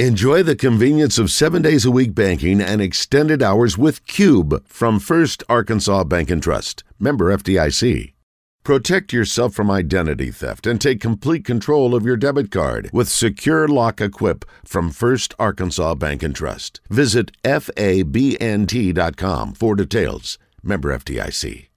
Enjoy the convenience of 7 days a week banking and extended hours with Cube from First Arkansas Bank and Trust. Member FDIC. Protect yourself from identity theft and take complete control of your debit card with Secure Lock Equip from First Arkansas Bank and Trust. Visit fabnt.com for details. Member FDIC.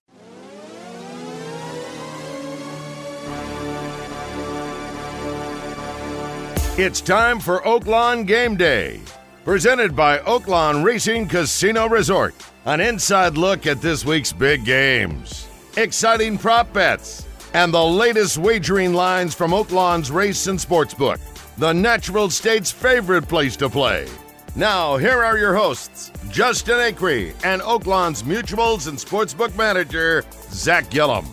It's time for Oaklawn Game Day, presented by Oaklawn Racing Casino Resort. An inside look at this week's big games, exciting prop bets, and the latest wagering lines from Oaklawn's Race and Sportsbook, the natural state's favorite place to play. Now, here are your hosts, Justin Acree and Oaklawn's Mutuals and Sportsbook Manager, Zach Gillum.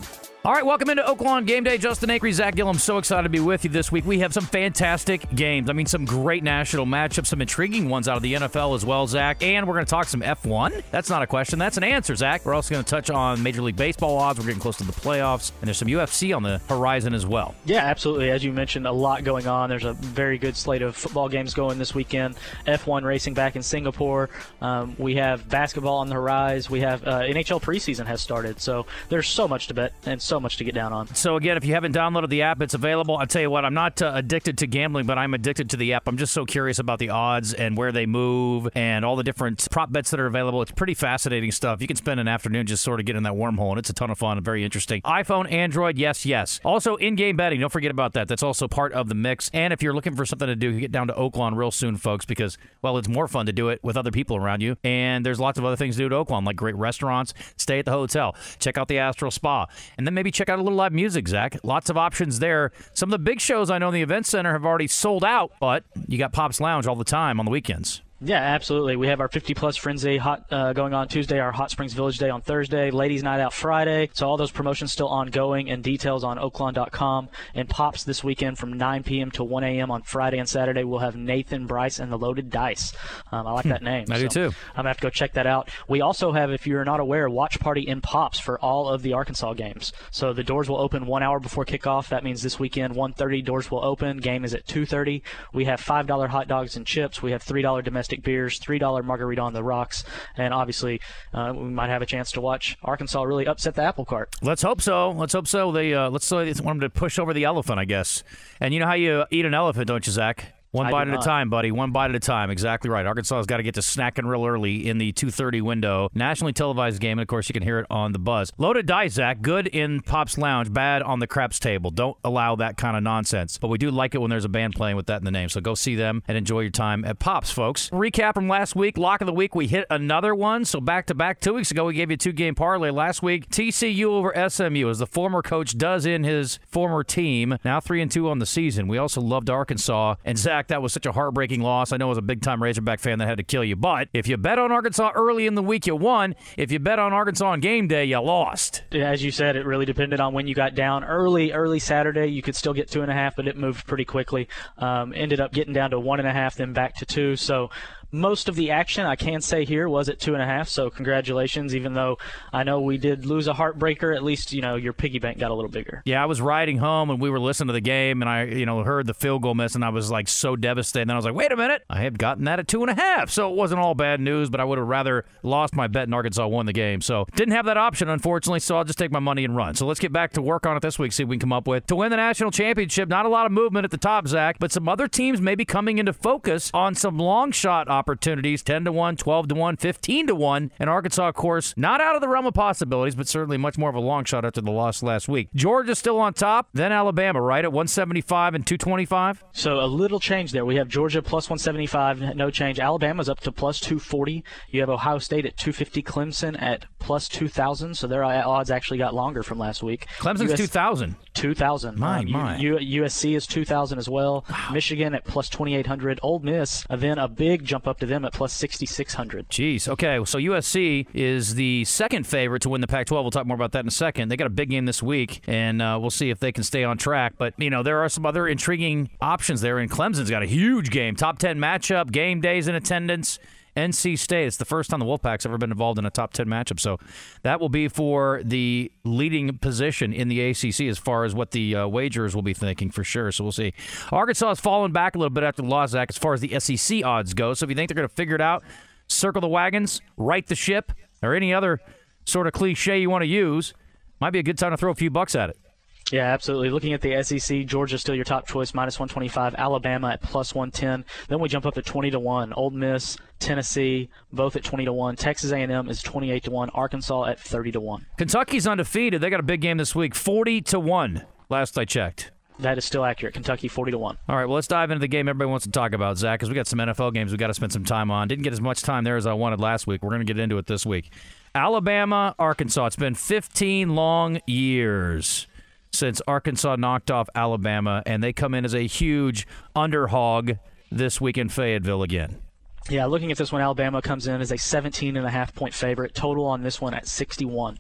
All right, welcome into Oaklawn Game Day. Justin Acree, Zach Gillum, so excited to be with you this week. We have some fantastic games. I mean, some great national matchups, some intriguing ones out of the NFL as well, Zach. And we're going to talk some F1. That's not a question. That's an answer, Zach. We're also going to touch on Major League Baseball odds. We're getting close to the playoffs. And there's some UFC on the horizon as well. Yeah, absolutely. As you mentioned, a lot going on. There's a very good slate of football games going this weekend. F1 racing back in Singapore. We have basketball on the horizon. We have NHL preseason has started. So there's so much to bet and so much to get down on. So again, if you haven't downloaded the app, it's available. I'll tell you what, I'm not addicted to gambling, but I'm addicted to the app. I'm just so curious about the odds and where they move and all the different prop bets that are available. It's pretty fascinating stuff. You can spend an afternoon just sort of getting in that wormhole, and it's a ton of fun and very interesting. iPhone, Android, yes. Also, in-game betting. Don't forget about that. That's also part of the mix. And if you're looking for something to do, you get down to Oaklawn real soon, folks, because, well, it's more fun to do it with other people around you. And there's lots of other things to do at Oaklawn, like great restaurants, stay at the hotel, check out the Astral Spa, and then maybe check out a little live music, Zach. Lots of options there. Some of the big shows I know in the event center have already sold out, but you got Pop's Lounge all the time on the weekends. Yeah, absolutely. We have our 50-plus Frenzy going on Tuesday, our Hot Springs Village Day on Thursday, Ladies Night Out Friday. So all those promotions still ongoing, and details on oaklawn.com. And Pops this weekend from 9 p.m. to 1 a.m. on Friday and Saturday. We'll have Nathan Bryce and the Loaded Dice. I like that name. I do too. I'm going to have to go check that out. We also have, if you're not aware, Watch Party in Pops for all of the Arkansas games. So the doors will open 1 hour before kickoff. That means this weekend, 1:30, doors will open. Game is at 2:30. We have $5 hot dogs and chips. We have $3 domestic beers, $3 margarita on the rocks, and obviously we might have a chance to watch Arkansas really upset the apple cart. Let's hope so. They let's say they want them to push over the elephant, I guess. And you know how you eat an elephant, don't you, Zach? One bite at a time, buddy. One bite at a time. Exactly right. Arkansas has got to get to snacking real early in the 2:30 window. Nationally televised game, and of course you can hear it on the buzz. Loaded dice, Zach. Good in Pop's Lounge, bad on the craps table. Don't allow that kind of nonsense. But we do like it when there's a band playing with that in the name. So go see them and enjoy your time at Pop's, folks. Recap from last week. Lock of the week, we hit another one. So back-to-back. 2 weeks ago, we gave you a two-game parlay. Last week, TCU over SMU, as the former coach does in his former team. Now 3-2 on the season. We also loved Arkansas. And Zach, that was such a heartbreaking loss. I know as a big-time Razorback fan that had to kill you. But if you bet on Arkansas early in the week, you won. If you bet on Arkansas on game day, you lost. As you said, it really depended on when you got down. Early Saturday, you could still get 2.5, but it moved pretty quickly. Ended up getting down to 1.5, then back to 2. So most of the action, I can say here, was at 2.5, so congratulations, even though I know we did lose a heartbreaker. At least, you know, your piggy bank got a little bigger. Yeah, I was riding home, and we were listening to the game, and I, you know, heard the field goal miss, and I was, like, so devastated. And then I was like, wait a minute, I had gotten that at 2.5, so it wasn't all bad news, but I would have rather lost my bet and Arkansas won the game. So didn't have that option, unfortunately, so I'll just take my money and run. So let's get back to work on it this week, see what we can come up with. To win the national championship, not a lot of movement at the top, Zach, but some other teams may be coming into focus on some long shot opportunities, 10-1, 12-1, 15-1, and Arkansas, of course, not out of the realm of possibilities, but certainly much more of a long shot after the loss last week. Georgia still on top, then Alabama, right, at 175 and 225? So a little change there. We have Georgia plus 175, no change. Alabama's up to plus 240. You have Ohio State at 250, Clemson at plus 2,000, so their odds actually got longer from last week. Clemson's 2,000. 2,000. My. USC is 2,000 as well. Wow. Michigan at plus 2,800. Ole Miss, then a big jump up to them at plus 6,600. Jeez. Okay, so USC is the second favorite to win the Pac-12. We'll talk more about that in a second. They got a big game this week, and we'll see if they can stay on track. But, you know, there are some other intriguing options there, and Clemson's got a huge game. Top 10 matchup, game days in attendance. NC State. It's the first time the Wolfpack's ever been involved in a top 10 matchup. So that will be for the leading position in the ACC as far as what the wagers will be thinking for sure. So we'll see. Arkansas has fallen back a little bit after the loss, Zach, as far as the SEC odds go. So if you think they're going to figure it out, circle the wagons, right the ship, or any other sort of cliche you want to use, might be a good time to throw a few bucks at it. Yeah, absolutely. Looking at the SEC, Georgia's still your top choice, -125. Alabama at +110. Then we jump up to 20-1. Ole Miss, Tennessee, both at 20-1. Texas A&M is 28-1. Arkansas at 30-1. Kentucky's undefeated. They got a big game this week, 40-1. Last I checked. That is still accurate. Kentucky 40-1. All right, well, let's dive into the game everybody wants to talk about, Zach, because we got some NFL games we got to spend some time on. Didn't get as much time there as I wanted last week. We're going to get into it this week. Alabama, Arkansas. It's been 15 long years since Arkansas knocked off Alabama, and they come in as a huge underdog this week in Fayetteville again. Yeah, looking at this one, Alabama comes in as a 17.5-point favorite. Total on this one at 61.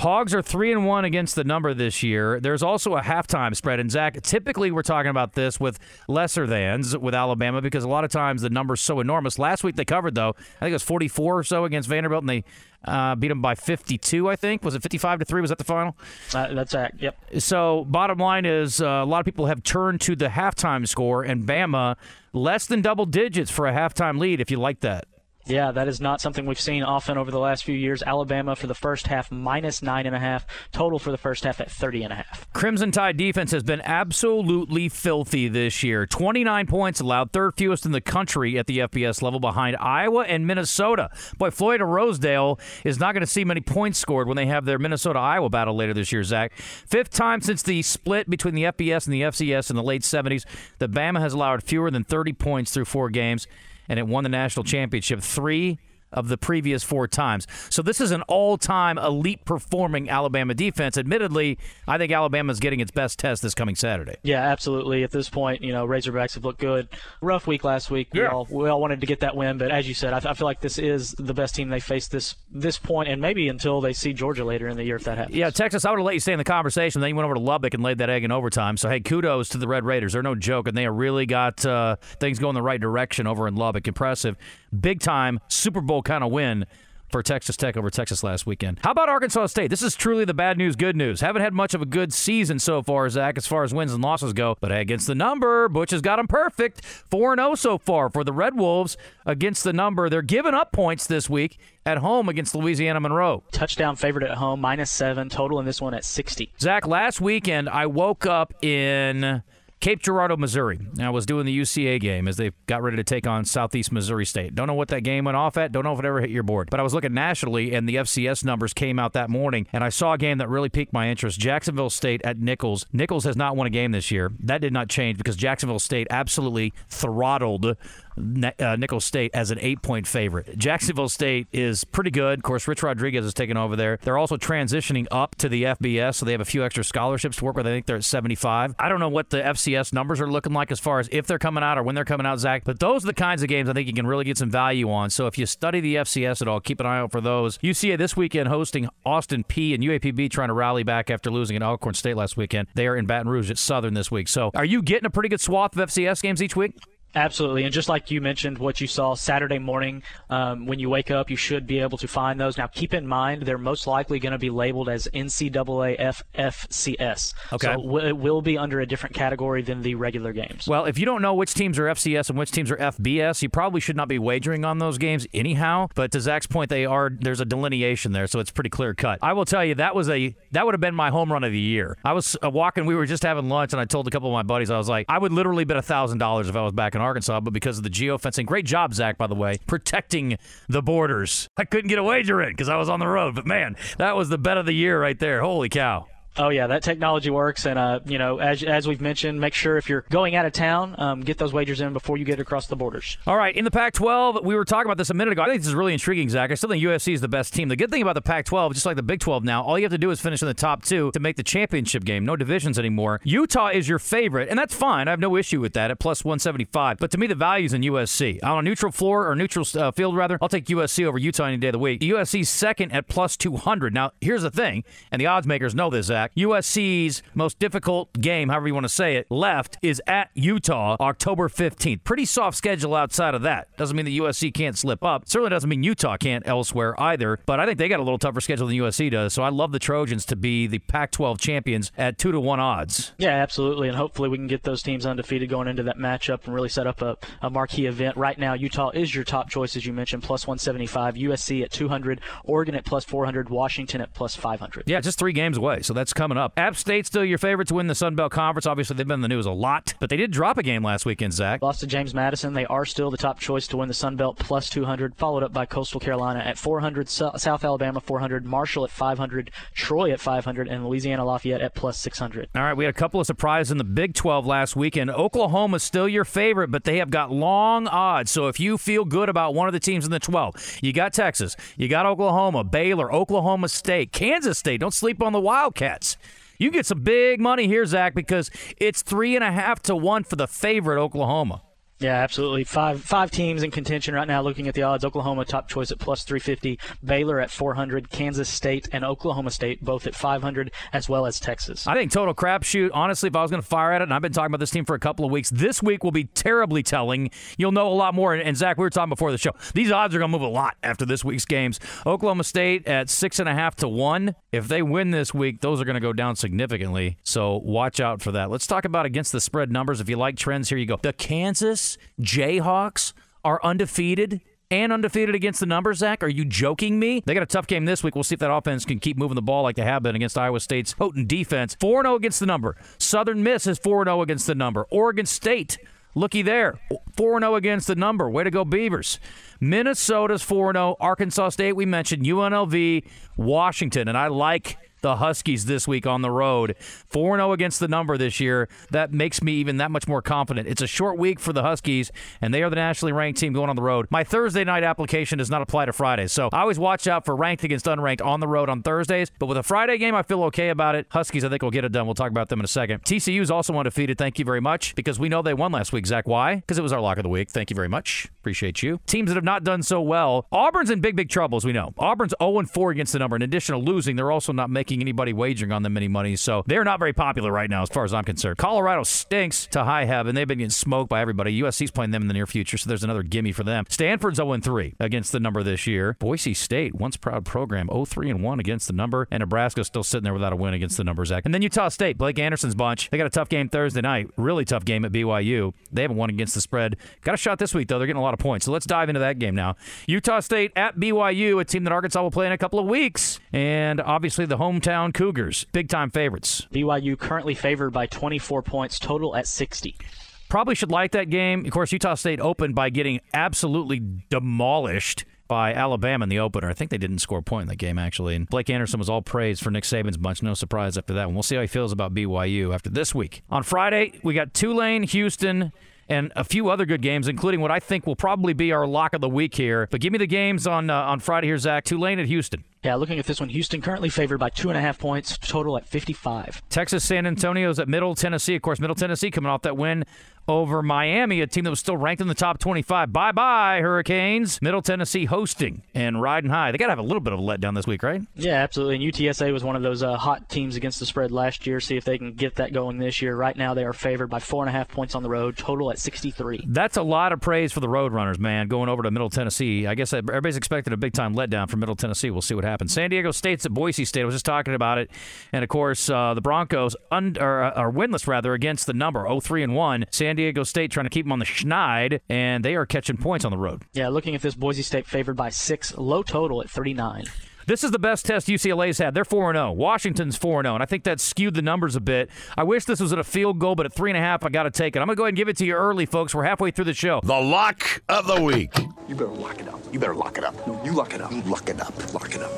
Hogs are 3-1 against the number this year. There's also a halftime spread. And, Zach, typically we're talking about this with lesser thans with Alabama because a lot of times the number's so enormous. Last week they covered, though. I think it was 44 or so against Vanderbilt, and they beat them by 52, I think. Was it 55-3? Was that the final? That's it, yep. So bottom line is a lot of people have turned to the halftime score, and Bama less than double digits for a halftime lead if you like that. Yeah, that is not something we've seen often over the last few years. Alabama for the first half, -9.5. Total for the first half at 30.5. Crimson Tide defense has been absolutely filthy this year. 29 points allowed, third fewest in the country at the FBS level behind Iowa and Minnesota. Boy, Floyd Rosedale is not going to see many points scored when they have their Minnesota-Iowa battle later this year, Zach. Fifth time since the split between the FBS and the FCS in the late 70s, the Bama has allowed fewer than 30 points through 4 games. And it won the national championship 3 of the previous 4 times. So this is an all-time elite-performing Alabama defense. Admittedly, I think Alabama's getting its best test this coming Saturday. Yeah, absolutely. At this point, you know, Razorbacks have looked good. Rough week last week. Yeah. We all wanted to get that win, but as you said, I feel like this is the best team they faced this point, and maybe until they see Georgia later in the year if that happens. Yeah, Texas, I would have let you stay in the conversation. Then you went over to Lubbock and laid that egg in overtime. So, hey, kudos to the Red Raiders. They're no joke, and they really got things going the right direction over in Lubbock. Impressive. Big-time Super Bowl kind of win for Texas Tech over Texas last weekend. How about Arkansas State? This is truly the bad news, good news. Haven't had much of a good season so far, Zach, as far as wins and losses go. But hey, against the number, Butch has got them perfect. 4-0 so far for the Red Wolves against the number. They're giving up points this week at home against Louisiana Monroe. Touchdown favorite at home, -7. Total in this one at 60. Zach, last weekend I woke up in Cape Girardeau, Missouri. I was doing the UCA game as they got ready to take on Southeast Missouri State. Don't know what that game went off at. Don't know if it ever hit your board. But I was looking nationally, and the FCS numbers came out that morning, and I saw a game that really piqued my interest. Jacksonville State at Nichols. Nichols has not won a game this year. That did not change because Jacksonville State absolutely throttled Nichols State as an 8-point favorite. Jacksonville State is pretty good. Of course, Rich Rodriguez is taking over there. They're also transitioning up to the FBS, so they have a few extra scholarships to work with. I think they're at 75. I don't know what the FCS numbers are looking like as far as if they're coming out or when they're coming out, Zach, but those are the kinds of games I think you can really get some value on. So if you study the FCS at all, keep an eye out for those. UCA this weekend hosting Austin P and UAPB trying to rally back after losing at Alcorn State last weekend. They are in Baton Rouge at Southern this week. So are you getting a pretty good swath of FCS games each week? Absolutely, and just like you mentioned, what you saw Saturday morning, when you wake up, you should be able to find those. Now, keep in mind, they're most likely going to be labeled as NCAA FFCS. Okay. So it will be under a different category than the regular games. Well, if you don't know which teams are FCS and which teams are FBS, you probably should not be wagering on those games anyhow. But to Zach's point, there's a delineation there, so it's pretty clear-cut. I will tell you, that would have been my home run of the year. I was walking, we were just having lunch, and I told a couple of my buddies, I was like, I would literally bet $1,000 if I was back in Arkansas, but because of the geofencing, great job, Zach, by the way, protecting the borders. I couldn't get a wager in because I was on the road, but man, that was the bet of the year right there. Holy cow. Oh, yeah, that technology works, and, you know, as we've mentioned, make sure if you're going out of town, get those wagers in before you get across the borders. All right, in the Pac-12, we were talking about this a minute ago. I think this is really intriguing, Zach. I still think USC is the best team. The good thing about the Pac-12, just like the Big 12 now, all you have to do is finish in the top 2 to make the championship game. No divisions anymore. Utah is your favorite, and that's fine. I have no issue with that at +175. But to me, the value's in USC. On a neutral floor, or neutral field, rather, I'll take USC over Utah any day of the week. USC's second at +200. Now, here's the thing, and the odds makers know this, Zach. quarterback. USC's most difficult game, however you want to say it, left is at Utah October 15th. Pretty soft schedule outside of that. Doesn't mean that USC can't slip up. Certainly doesn't mean Utah can't elsewhere either. But I think they got a little tougher schedule than USC does. So I love the Trojans to be the Pac-12 champions at 2-1 odds. Yeah, absolutely. And hopefully we can get those teams undefeated going into that matchup and really set up a marquee event. Right now, Utah is your top choice, as you mentioned, plus 175. USC at 200. Oregon at plus 400. Washington at plus 500. Yeah, just 3 games away. So that's coming up. App State's still your favorite to win the Sun Belt Conference. Obviously, they've been in the news a lot, but they did drop a game last weekend, Zach. Lost to James Madison. They are still the top choice to win the Sun Belt, plus 200, followed up by Coastal Carolina at 400, South Alabama 400, Marshall at 500, Troy at 500, and Louisiana Lafayette at plus 600. All right, we had a couple of surprises in the Big 12 last weekend. Oklahoma's still your favorite, but they have got long odds. So if you feel good about one of the teams in the 12, you got Texas, you got Oklahoma, Baylor, Oklahoma State, Kansas State. Don't sleep on the Wildcats. You get some big money here, Zach, because it's 3.5 to 1 for the favorite, Oklahoma. Yeah, absolutely. Five teams in contention right now looking at the odds. Oklahoma top choice at plus 350, Baylor at 400, Kansas State and Oklahoma State both at 500, as well as Texas. I think total crapshoot. Honestly, if I was going to fire at it, and I've been talking about this team for a couple of weeks, this week will be terribly telling. You'll know a lot more. And Zach, we were talking before the show, these odds are going to move a lot after this week's games. Oklahoma State at 6.5 to 1. If they win this week, those are going to go down significantly. So watch out for that. Let's talk about against the spread numbers. If you like trends, here you go. The Kansas Jayhawks are undefeated and undefeated against the numbers, Zach? Are you joking me? They got a tough game this week. We'll see if that offense can keep moving the ball like they have been against Iowa State's potent defense. 4-0 against the number. Southern Miss is 4-0 against the number. Oregon State, looky there, 4-0 against the number. Way to go, Beavers. Minnesota's 4-0. Arkansas State, we mentioned. UNLV, Washington. And I like the Huskies this week on the road. 4-0 against the number this year. That makes me even that much more confident. It's a short week for the Huskies, and they are the nationally ranked team going on the road. My Thursday night application does not apply to Fridays, so I always watch out for ranked against unranked on the road on Thursdays. But with a Friday game, I feel okay about it. Huskies, I think, will get it done. We'll talk about them in a second. TCU is also undefeated. Thank you very much, because we know they won last week, Zach. Why? Because it was our lock of the week. Thank you very much. Appreciate you. Teams that have not done so well. Auburn's in big trouble, as we know. Auburn's 0-4 against the number. In addition to losing, they're also not making anybody wagering on them any money, so they're not very popular right now as far as I'm concerned. Colorado stinks to high heaven. They've been getting smoked by everybody. USC's playing them in the near future, so there's another gimme for them. Stanford's 0-3 against the number this year. Boise State, once proud program, 0-3-1 against the number, and Nebraska's still sitting there without a win against the number, Zach. And then Utah State, Blake Anderson's bunch. They got a tough game Thursday night, really tough game at BYU. They haven't won against the spread. Got a shot this week, though. They're getting a lot of points, so let's dive into that game now. Utah State at BYU, a team that Arkansas will play in a couple of weeks, and obviously the hometown Cougars, big-time favorites. BYU currently favored by 24 points, total at 60. Probably should like that game. Of course, Utah State opened by getting absolutely demolished by Alabama in the opener. I think they didn't score a point in that game, actually. And Blake Anderson was all praised for Nick Saban's bunch. No surprise after that one. We'll see how he feels about BYU after this week. On Friday, we got Tulane, Houston, and a few other good games, including what I think will probably be our lock of the week here. But give me the games on Friday here, Zach. Tulane at Houston. Yeah, looking at this one, Houston currently favored by 2.5 points, total at 55. Texas San Antonio's at Middle Tennessee. Of course, Middle Tennessee coming off that win over Miami, a team that was still ranked in the top 25. Bye-bye, Hurricanes. Middle Tennessee hosting and riding high. They got to have a little bit of a letdown this week, right? Yeah, absolutely. And UTSA was one of those hot teams against the spread last year. See if they can get that going this year. Right now, they are favored by 4.5 points on the road, total at 63. That's a lot of praise for the Roadrunners, man, going over to Middle Tennessee. I guess everybody's expecting a big-time letdown from Middle Tennessee. We'll see what happens. San Diego State's at Boise State. I was just talking about it. And, of course, the Broncos are winless, rather, against the number, 0-3-1. San Diego State trying to keep them on the schneid, and they are catching points on the road. Yeah, looking at this, Boise State favored by 6, low total at 39. This is the best test UCLA's had. They're 4-0. Washington's 4-0, and I think that skewed the numbers a bit. I wish this was at a field goal, but at 3.5, I got to take it. I'm going to go ahead and give it to you early, folks. We're halfway through the show. The lock of the week. You better lock it up. You better lock it up. No, you lock it up. You lock it up. Lock it up.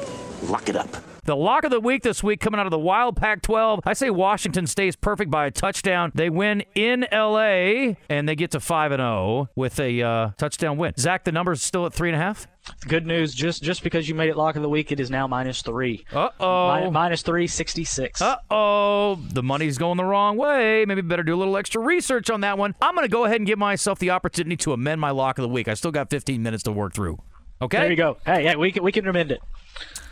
Lock it up. The lock of the week this week coming out of the wild Pac-12. I say Washington stays perfect by a touchdown. They win in L.A., and they get to 5-0 with a touchdown win. Zach, the number's still at 3.5? Good news. Just because you made it lock of the week, it is now -3. Uh-oh. Minus three, 66. Uh-oh. The money's going the wrong way. Maybe better do a little extra research on that one. I'm going to go ahead and give myself the opportunity to amend my lock of the week. I still got 15 minutes to work through. Okay? There you go. Hey, yeah, we can amend it.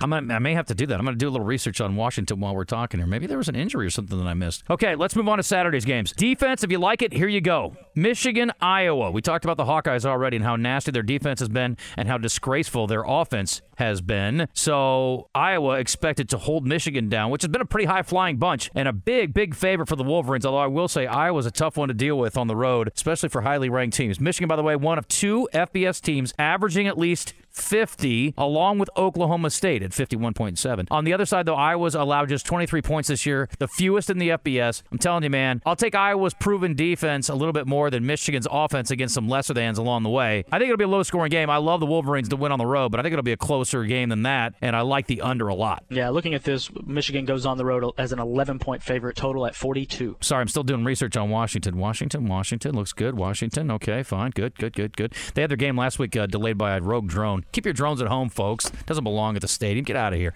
I may have to do that. I'm going to do a little research on Washington while we're talking here. Maybe there was an injury or something that I missed. Okay, let's move on to Saturday's games. Defense, if you like it, here you go. Michigan, Iowa. We talked about the Hawkeyes already and how nasty their defense has been and how disgraceful their offense has been. So Iowa expected to hold Michigan down, which has been a pretty high-flying bunch and a big, big favor for the Wolverines, although I will say Iowa's a tough one to deal with on the road, especially for highly ranked teams. Michigan, by the way, one of two FBS teams averaging at least 50, along with Oklahoma State at 51.7. On the other side, though, Iowa's allowed just 23 points this year, the fewest in the FBS. I'm telling you, man, I'll take Iowa's proven defense a little bit more than Michigan's offense against some lesser thans along the way. I think it'll be a low-scoring game. I love the Wolverines to win on the road, but I think it'll be a closer game than that, and I like the under a lot. Yeah, looking at this, Michigan goes on the road as an 11-point favorite, total at 42. Sorry, I'm still doing research on Washington. Washington looks good. Washington, okay, fine, good. They had their game last week delayed by a rogue drone. Keep your drones at home, folks. Doesn't belong at the stadium. Get out of here.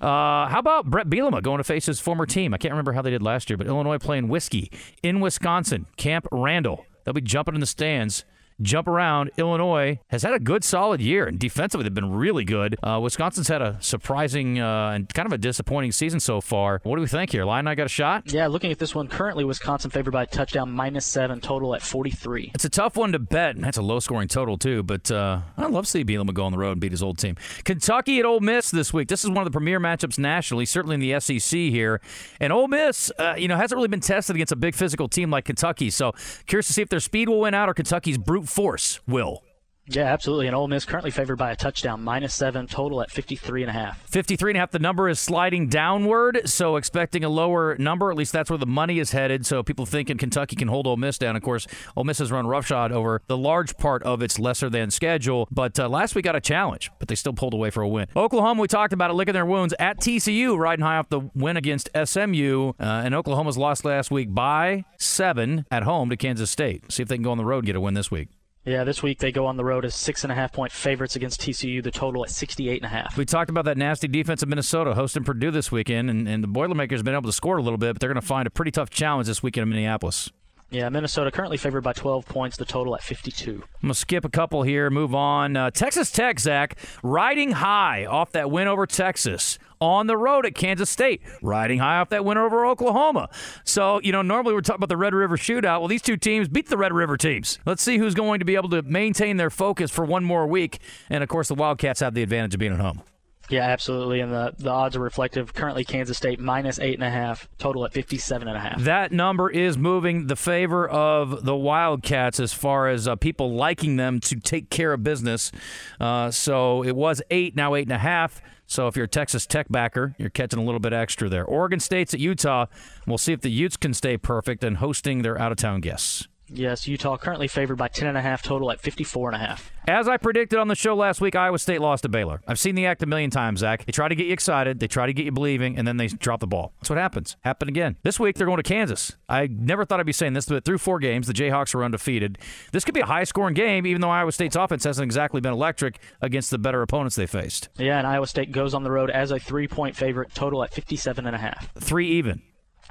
How about Brett Bielema going to face his former team? I can't remember how they did last year, but Illinois playing Whiskey in Wisconsin, Camp Randall. They'll be jumping in the stands. Jump around. Illinois has had a good, solid year, and defensively they've been really good. Wisconsin's had a surprising and kind of a disappointing season so far. What do we think here? Lion, I got a shot? Yeah, looking at this one, currently Wisconsin favored by a touchdown, -7, total at 43. It's a tough one to bet, and that's a low-scoring total too, but I'd love to see Bielema go on the road and beat his old team. Kentucky at Ole Miss this week. This is one of the premier matchups nationally, certainly in the SEC here. And Ole Miss, hasn't really been tested against a big physical team like Kentucky, so curious to see if their speed will win out or Kentucky's brute force will. Yeah, absolutely. And Ole Miss currently favored by a touchdown, -7, total at 53.5. 53.5, the number is sliding downward, so expecting a lower number. At least that's where the money is headed, so people thinking Kentucky can hold Ole Miss down. Of course, Ole Miss has run roughshod over the large part of its lesser-than schedule, but last week got a challenge, but they still pulled away for a win. Oklahoma, we talked about it, licking their wounds at TCU, riding high off the win against SMU, and Oklahoma's lost last week by 7 at home to Kansas State. See if they can go on the road and get a win this week. Yeah, this week they go on the road as 6.5-point favorites against TCU, the total at 68.5. We talked about that nasty defense of Minnesota hosting Purdue this weekend, and the Boilermakers have been able to score a little bit, but they're going to find a pretty tough challenge this weekend in Minneapolis. Yeah, Minnesota currently favored by 12 points, the total at 52. I'm going to skip a couple here, move on. Texas Tech, Zach, riding high off that win over Texas. On the road at Kansas State, riding high off that win over Oklahoma. So, normally we're talking about the Red River Shootout. Well, these two teams beat the Red River teams. Let's see who's going to be able to maintain their focus for one more week. And, of course, the Wildcats have the advantage of being at home. Yeah, absolutely, and the odds are reflective. Currently, Kansas State -8.5, total at 57.5. That number is moving the favor of the Wildcats as far as people liking them to take care of business. So it was 8, now 8.5. So if you're a Texas Tech backer, you're catching a little bit extra there. Oregon State's at Utah. We'll see if the Utes can stay perfect and hosting their out-of-town guests. Yes, Utah currently favored by 10.5, total at 54.5. As I predicted on the show last week, Iowa State lost to Baylor. I've seen the act a million times, Zach. They try to get you excited, they try to get you believing, and then they drop the ball. That's what happens. Happened again. This week, they're going to Kansas. I never thought I'd be saying this, but through 4 games, the Jayhawks are undefeated. This could be a high-scoring game, even though Iowa State's offense hasn't exactly been electric against the better opponents they faced. Yeah, and Iowa State goes on the road as a 3-point favorite, total at 57.5. 3 even.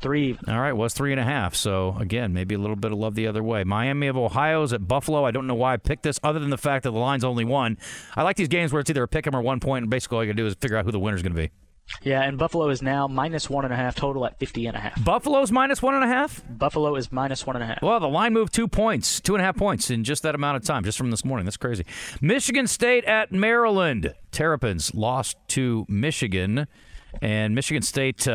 3. All right, well, it's 3.5. So, again, maybe a little bit of love the other way. Miami of Ohio is at Buffalo. I don't know why I picked this other than the fact that the line's only 1. I like these games where it's either a pick 'em or 1 point, and basically all you got to do is figure out who the winner's going to be. Yeah, and Buffalo is now -1.5, total at 50.5. Buffalo's -1.5? Buffalo is -1.5. Well, the line moved 2.5 points in just that amount of time, just from this morning. That's crazy. Michigan State at Maryland. Terrapins lost to Michigan. And Michigan State, they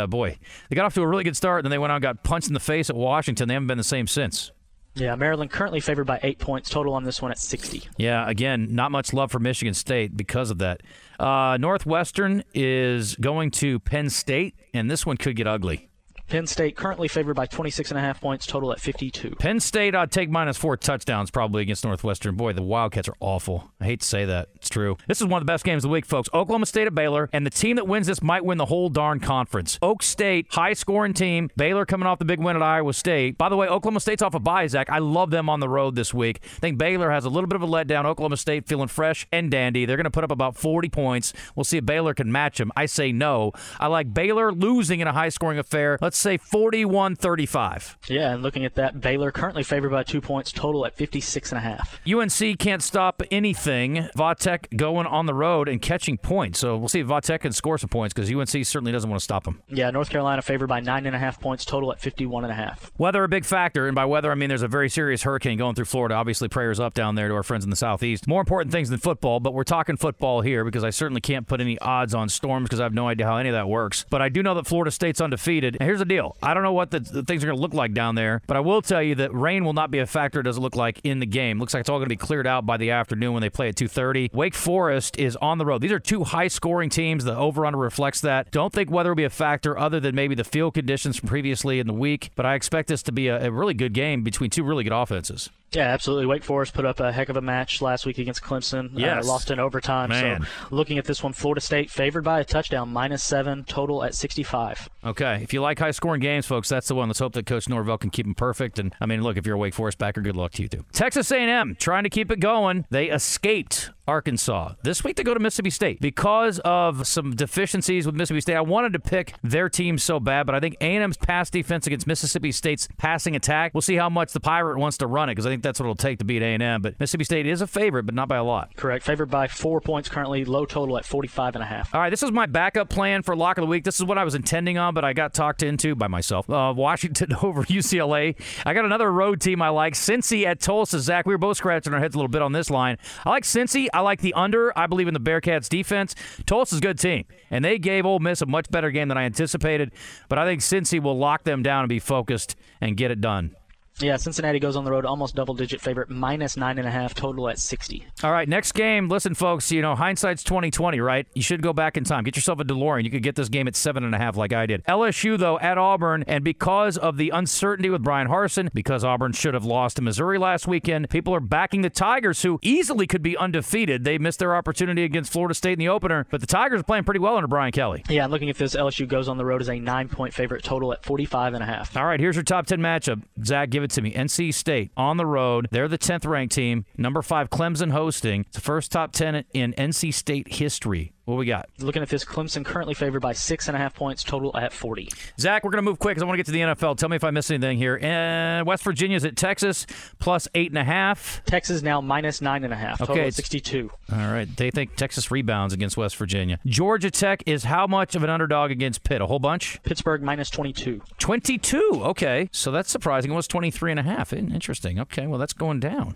got off to a really good start, and then they went out and got punched in the face at Washington. They haven't been the same since. Yeah, Maryland currently favored by 8 points, total on this one at 60. Yeah, again, not much love for Michigan State because of that. Northwestern is going to Penn State, and this one could get ugly. Penn State currently favored by 26.5 points, total at 52. Penn State, I'd take -4 touchdowns probably against Northwestern. Boy, the Wildcats are awful. I hate to say that. It's true. This is one of the best games of the week, folks. Oklahoma State at Baylor, and the team that wins this might win the whole darn conference. Oak State, high-scoring team. Baylor coming off the big win at Iowa State. By the way, Oklahoma State's off a bye, Zach. I love them on the road this week. I think Baylor has a little bit of a letdown. Oklahoma State feeling fresh and dandy. They're going to put up about 40 points. We'll see if Baylor can match them. I say no. I like Baylor losing in a high-scoring affair. Let's say 41-35. Yeah, and looking at that, Baylor currently favored by 2 points, total at 56.5. UNC can't stop anything. Vatek Tech going on the road and catching points. So we'll see if Vautech can score some points because UNC certainly doesn't want to stop them. Yeah, North Carolina favored by 9.5 points total at 51.5. Weather a big factor, and by weather I mean there's a very serious hurricane going through Florida. Obviously, prayers up down there to our friends in the southeast. More important things than football, but we're talking football here because I certainly can't put any odds on storms because I have no idea how any of that works. But I do know that Florida State's undefeated. And here's the deal. I don't know what the things are going to look like down there, but I will tell you that rain will not be a factor, it doesn't look like, in the game. Looks like it's all going to be cleared out by the afternoon when they play at 2:30. Wake Forest is on the road. These are two high-scoring teams. The over-under reflects that. Don't think weather will be a factor other than maybe the field conditions from previously in the week, but I expect this to be a really good game between two really good offenses. Yeah, absolutely. Wake Forest put up a heck of a match last week against Clemson. Yes. Lost in overtime. Man. So looking at this one, Florida State favored by a touchdown, -7 total at 65. Okay. If you like high-scoring games, folks, that's the one. Let's hope that Coach Norvell can keep them perfect. And, I mean, look, if you're a Wake Forest backer, good luck to you, too. Texas A&M trying to keep it going. They escaped Arkansas. This week they go to Mississippi State. Because of some deficiencies with Mississippi State, I wanted to pick their team so bad, but I think A&M's pass defense against Mississippi State's passing attack, we'll see how much the Pirate wants to run it, because I think that's what it'll take to beat A&M. But Mississippi State is a favorite, but not by a lot. Correct. Favored by 4 points currently, low total at 45.5. All right, this is my backup plan for Lock of the Week. This is what I was intending on, but I got talked into by myself. Washington over UCLA. I got another road team I like. Cincy at Tulsa. Zach, we were both scratching our heads a little bit on this line. I like Cincy. I like the under. I believe in the Bearcats' defense. Tulsa's a good team, and they gave Ole Miss a much better game than I anticipated, but I think Cincy will lock them down and be focused and get it done. Yeah, Cincinnati goes on the road, almost double-digit favorite, -9.5 total at 60. All right, next game. Listen, folks, you know, hindsight's 20/20, right? You should go back in time. Get yourself a DeLorean. You could get this game at 7.5 like I did. LSU, though, at Auburn, and because of the uncertainty with Brian Harsin, because Auburn should have lost to Missouri last weekend, people are backing the Tigers, who easily could be undefeated. They missed their opportunity against Florida State in the opener, but the Tigers are playing pretty well under Brian Kelly. Yeah, looking at this, LSU goes on the road as a 9-point favorite total at 45.5. All right, here's your top 10 matchup. Zach, give it to me. NC State on the road. They're the 10th ranked team. Number 5, Clemson hosting. It's the first top 10 in NC State history. What we got? Looking at this, Clemson currently favored by 6.5 points total at 40. Zach, we're going to move quick because I want to get to the NFL. Tell me if I missed anything here. And West Virginia's at Texas, plus 8.5. Texas now -9.5. Okay. Total at 62. All right. They think Texas rebounds against West Virginia. Georgia Tech is how much of an underdog against Pitt? A whole bunch? Pittsburgh -22. 22. Okay. So that's surprising. It was 23.5. Interesting. Okay. Well, that's going down.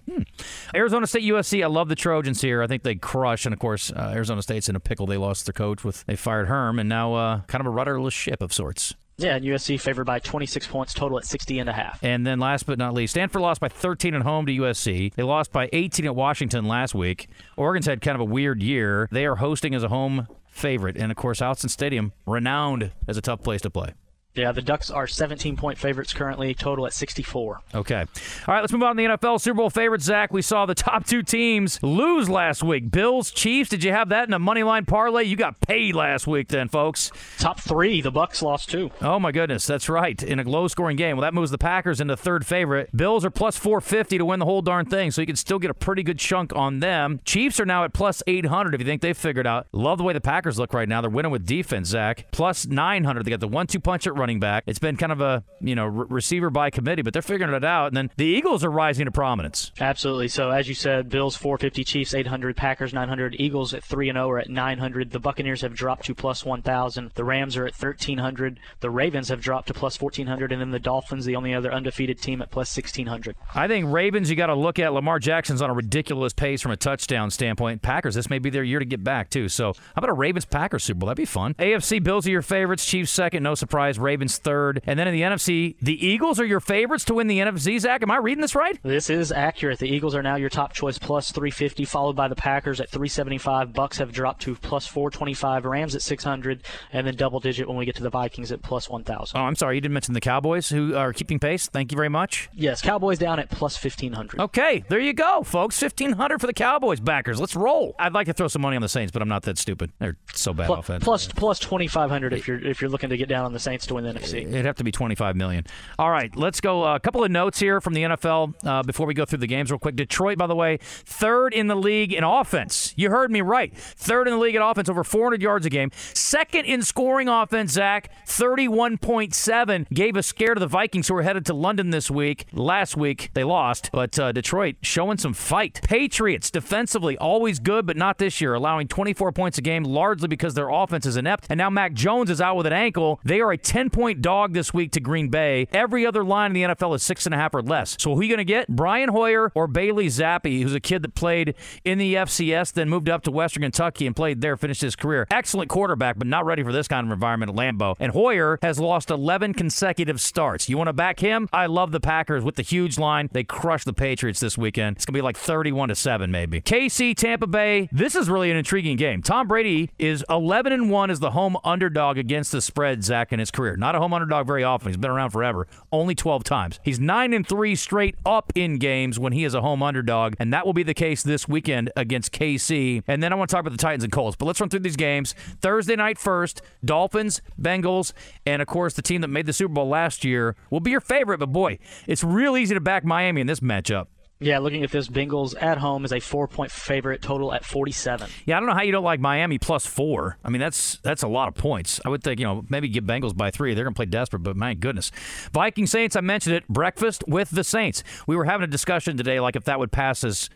Arizona State, USC. I love the Trojans here. I think they crush. And, of course, Arizona State's in a pickle. They lost their coach. They fired Herm, and now kind of a rudderless ship of sorts. Yeah, and USC favored by 26 points total at 60.5. And then last but not least, Stanford lost by 13 at home to USC. They lost by 18 at Washington last week. Oregon's had kind of a weird year. They are hosting as a home favorite. And, of course, Outson Stadium, renowned as a tough place to play. Yeah, the Ducks are 17-point favorites currently, total at 64. Okay. All right, let's move on to the NFL Super Bowl favorites, Zach. We saw the top two teams lose last week. Bills, Chiefs, did you have that in a money line parlay? You got paid last week then, folks. Top three, the Bucks lost two. Oh, my goodness, that's right, in a low-scoring game. Well, that moves the Packers into third favorite. Bills are plus 450 to win the whole darn thing, so you can still get a pretty good chunk on them. Chiefs are now at plus 800 if you think they've figured out. Love the way the Packers look right now. They're winning with defense, Zach. Plus 900. They got the 1-2 punch at running back. It's been kind of a, you know, receiver by committee, but they're figuring it out. And then the Eagles are rising to prominence. Absolutely. So as you said, Bills 450, Chiefs 800, Packers 900, Eagles at 3-0 are at 900. The Buccaneers have dropped to plus 1,000. The Rams are at 1,300. The Ravens have dropped to plus 1,400. And then the Dolphins, the only other undefeated team, at plus 1,600. I think Ravens, you got to look at. Lamar Jackson's on a ridiculous pace from a touchdown standpoint. Packers, this may be their year to get back too. So how about a Ravens-Packers Super Bowl? That'd be fun. AFC, Bills are your favorites. Chiefs second, no surprise. Ravens third. And then in the NFC, the Eagles are your favorites to win the NFC, Zach. Am I reading this right? This is accurate. The Eagles are now your top choice, plus 350, followed by the Packers at 375. Bucks have dropped to plus 425. Rams at 600. And then double digit when we get to the Vikings at plus 1,000. Oh, I'm sorry. You didn't mention the Cowboys, who are keeping pace. Thank you very much. Yes, Cowboys down at plus 1,500. Okay, there you go, folks. 1,500 for the Cowboys backers. Let's roll. I'd like to throw some money on the Saints, but I'm not that stupid. They're so bad offense. Plus 2,500 if you're looking to get down on the Saints to win the NFC. It'd have to be $25 million. All right, let's go. A couple of notes here from the NFL before we go through the games real quick. Detroit, by the way, third in the league in offense. You heard me right. Third in the league in offense, over 400 yards a game. Second in scoring offense, Zach, 31.7. Gave a scare to the Vikings, who are headed to London this week. Last week, they lost, but Detroit showing some fight. Patriots, defensively, always good, but not this year, allowing 24 points a game, largely because their offense is inept. And now Mac Jones is out with an ankle. They are a 10-point dog this week to Green Bay. Every other line in the NFL is 6.5 or less. So who are you going to get? Brian Hoyer or Bailey Zappi, who's a kid that played in the FCS, then moved up to Western Kentucky and played there, finished his career. Excellent quarterback, but not ready for this kind of environment at Lambeau. And Hoyer has lost 11 consecutive starts. You want to back him? I love the Packers with the huge line. They crushed the Patriots this weekend. It's going to be like 31-7 maybe. KC, Tampa Bay. This is really an intriguing game. Tom Brady is 11-1 as the home underdog against the spread, Zach, in his career. Not a home underdog very often. He's been around forever. Only 12 times. He's 9-3 straight up in games when he is a home underdog, and that will be the case this weekend against KC. And then I want to talk about the Titans and Colts, but let's run through these games. Thursday night first, Dolphins, Bengals, and of course the team that made the Super Bowl last year will be your favorite, but boy, it's real easy to back Miami in this matchup. Yeah, looking at this, Bengals at home is a 4-point favorite, total at 47. Yeah, I don't know how you don't like Miami plus 4. I mean, that's a lot of points. I would think, maybe give Bengals by 3. They're going to play desperate, but my goodness. Vikings Saints, I mentioned it, breakfast with the Saints. We were having a discussion today, like if that would pass as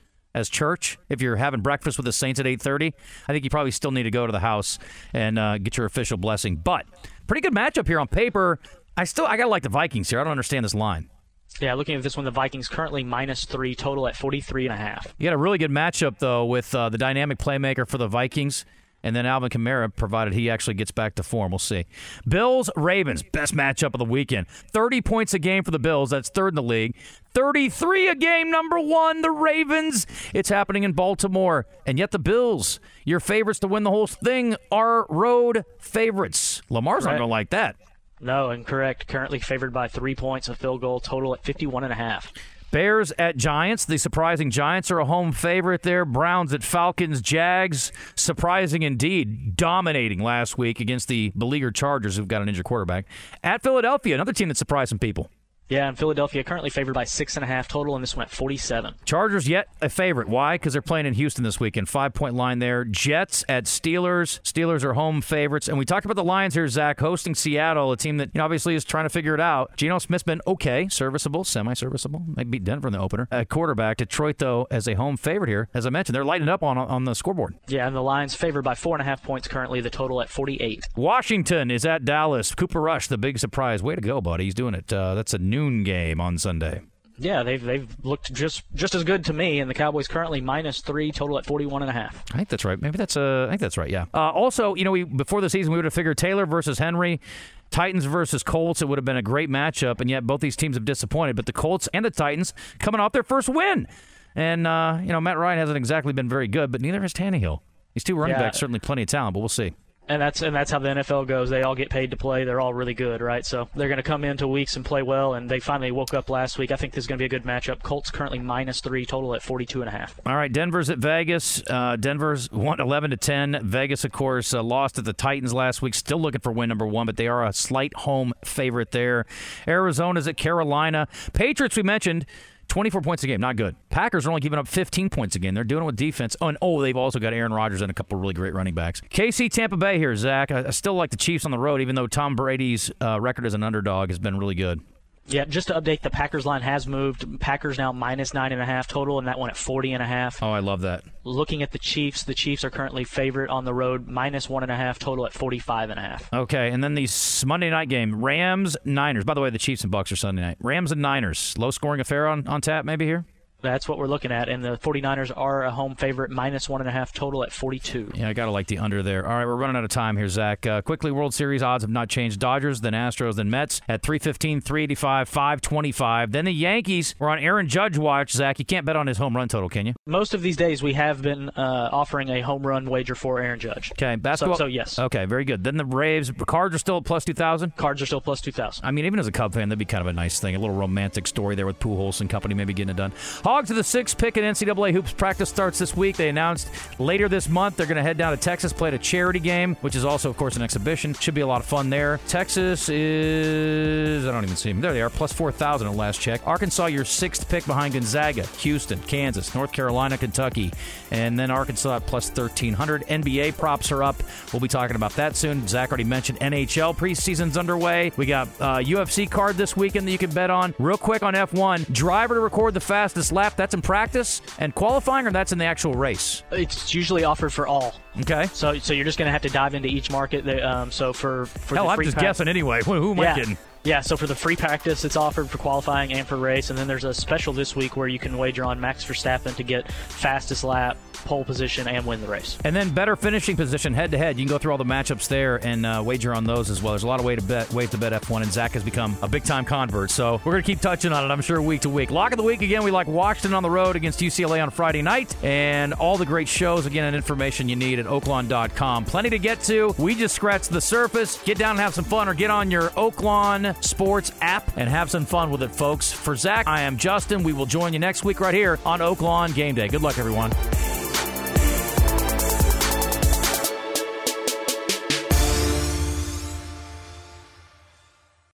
church, if you're having breakfast with the Saints at 8:30. I think you probably still need to go to the house and get your official blessing. But pretty good matchup here on paper. I got to like the Vikings here. I don't understand this line. Yeah, looking at this one, the Vikings currently -3, total at 43.5. You got a really good matchup, though, with the dynamic playmaker for the Vikings, and then Alvin Kamara, provided he actually gets back to form. We'll see. Bills, Ravens, best matchup of the weekend. 30 points a game for the Bills. That's third in the league. 33 a game, number one, the Ravens. It's happening in Baltimore. And yet the Bills, your favorites to win the whole thing, are road favorites. Lamar's not going to like that. No, incorrect. Currently favored by 3 points, a field goal, total at 51.5. Bears at Giants. The surprising Giants are a home favorite there. Browns at Falcons. Jags, surprising indeed, dominating last week against the beleaguered Chargers, who've got an injured quarterback. At Philadelphia, another team that surprised some people. Yeah, and Philadelphia currently favored by 6.5 total, and this went 47. Chargers yet a favorite. Why? Because they're playing in Houston this weekend. 5-point line there. Jets at Steelers. Steelers are home favorites. And we talked about the Lions here, Zach, hosting Seattle, a team that obviously is trying to figure it out. Geno Smith's been okay, serviceable, semi-serviceable. They beat Denver in the opener. At quarterback, Detroit, though, as a home favorite here. As I mentioned, they're lighting up on the scoreboard. Yeah, and the Lions favored by 4.5 points currently, the total at 48. Washington is at Dallas. Cooper Rush, the big surprise. Way to go, buddy. He's doing it. That's a noon game on Sunday. Yeah, they've looked just as good to me, and the Cowboys currently -3, total at 41.5. I think that's right. Maybe that's I think that's right. Yeah. Also, before the season we would have figured Taylor versus Henry, Titans versus Colts. It would have been a great matchup, and yet both these teams have disappointed. But the Colts and the Titans coming off their first win, and Matt Ryan hasn't exactly been very good, but neither has Tannehill. These two running backs certainly plenty of talent, but we'll see. And that's how the NFL goes. They all get paid to play. They're all really good, right? So they're going to come into weeks and play well, and they finally woke up last week. I think this is going to be a good matchup. Colts currently -3, total at 42.5. All right, Denver's at Vegas. Denver's 11-10. Vegas, of course, lost at the Titans last week. Still looking for win number one, but they are a slight home favorite there. Arizona's at Carolina. Patriots, we mentioned, 24 points a game, not good. Packers are only giving up 15 points a game. They're doing it with defense. Oh, and they've also got Aaron Rodgers and a couple of really great running backs. KC, Tampa Bay here, Zach. I still like the Chiefs on the road, even though Tom Brady's record as an underdog has been really good. Yeah, just to update, the Packers line has moved. Packers now -9.5 total, and that one at 40.5. Oh, I love that. Looking at the Chiefs are currently favorite on the road, -1.5 total at 45.5. Okay, and then the Monday night game, Rams, Niners. By the way, the Chiefs and Bucks are Sunday night. Rams and Niners, low-scoring affair on tap maybe here? That's what we're looking at, and the 49ers are a home favorite, -1.5 total at 42. Yeah, I got to like the under there. All right, we're running out of time here, Zach. Quickly, World Series odds have not changed. Dodgers, then Astros, then Mets at 315, 385, 525. Then the Yankees were on Aaron Judge watch, Zach. You can't bet on his home run total, can you? Most of these days we have been offering a home run wager for Aaron Judge. Okay, basketball. So yes. Okay, very good. Then the Braves. Cards are still at +2,000? Cards are still +2,000. I mean, even as a Cub fan, that'd be kind of a nice thing. A little romantic story there with Pujols and company maybe getting it done. Dogs are the sixth pick in NCAA Hoops. Practice starts this week. They announced later this month they're going to head down to Texas, play at a charity game, which is also, of course, an exhibition. Should be a lot of fun there. Texas is... I don't even see them. There they are, plus 4,000 at last check. Arkansas, your sixth pick behind Gonzaga, Houston, Kansas, North Carolina, Kentucky, and then Arkansas at plus 1,300. NBA props are up. We'll be talking about that soon. Zach already mentioned NHL. Preseason's underway. We got UFC card this weekend that you can bet on. Real quick on F1, driver to record the fastest lap. That's in practice and qualifying, or that's in the actual race? It's usually offered for all. Okay. So you're just going to have to dive into each market. I'm just guessing anyway. Who am I kidding? Yeah, so for the free practice, it's offered for qualifying and for race, and then there's a special this week where you can wager on Max Verstappen to get fastest lap, pole position, and win the race. And then better finishing position head-to-head. You can go through all the matchups there and wager on those as well. There's a lot of ways to bet F1, and Zach has become a big-time convert, so we're going to keep touching on it, I'm sure, week to week. Lock of the week, again, we like Washington on the road against UCLA on Friday night, and all the great shows, again, and information you need at oaklawn.com. Plenty to get to. We just scratched the surface. Get down and have some fun, or get on your Oaklawn Sports app and have some fun with it, folks. For Zach, I am Justin. We will join you next week right here on Oaklawn Game Day. Good luck, everyone.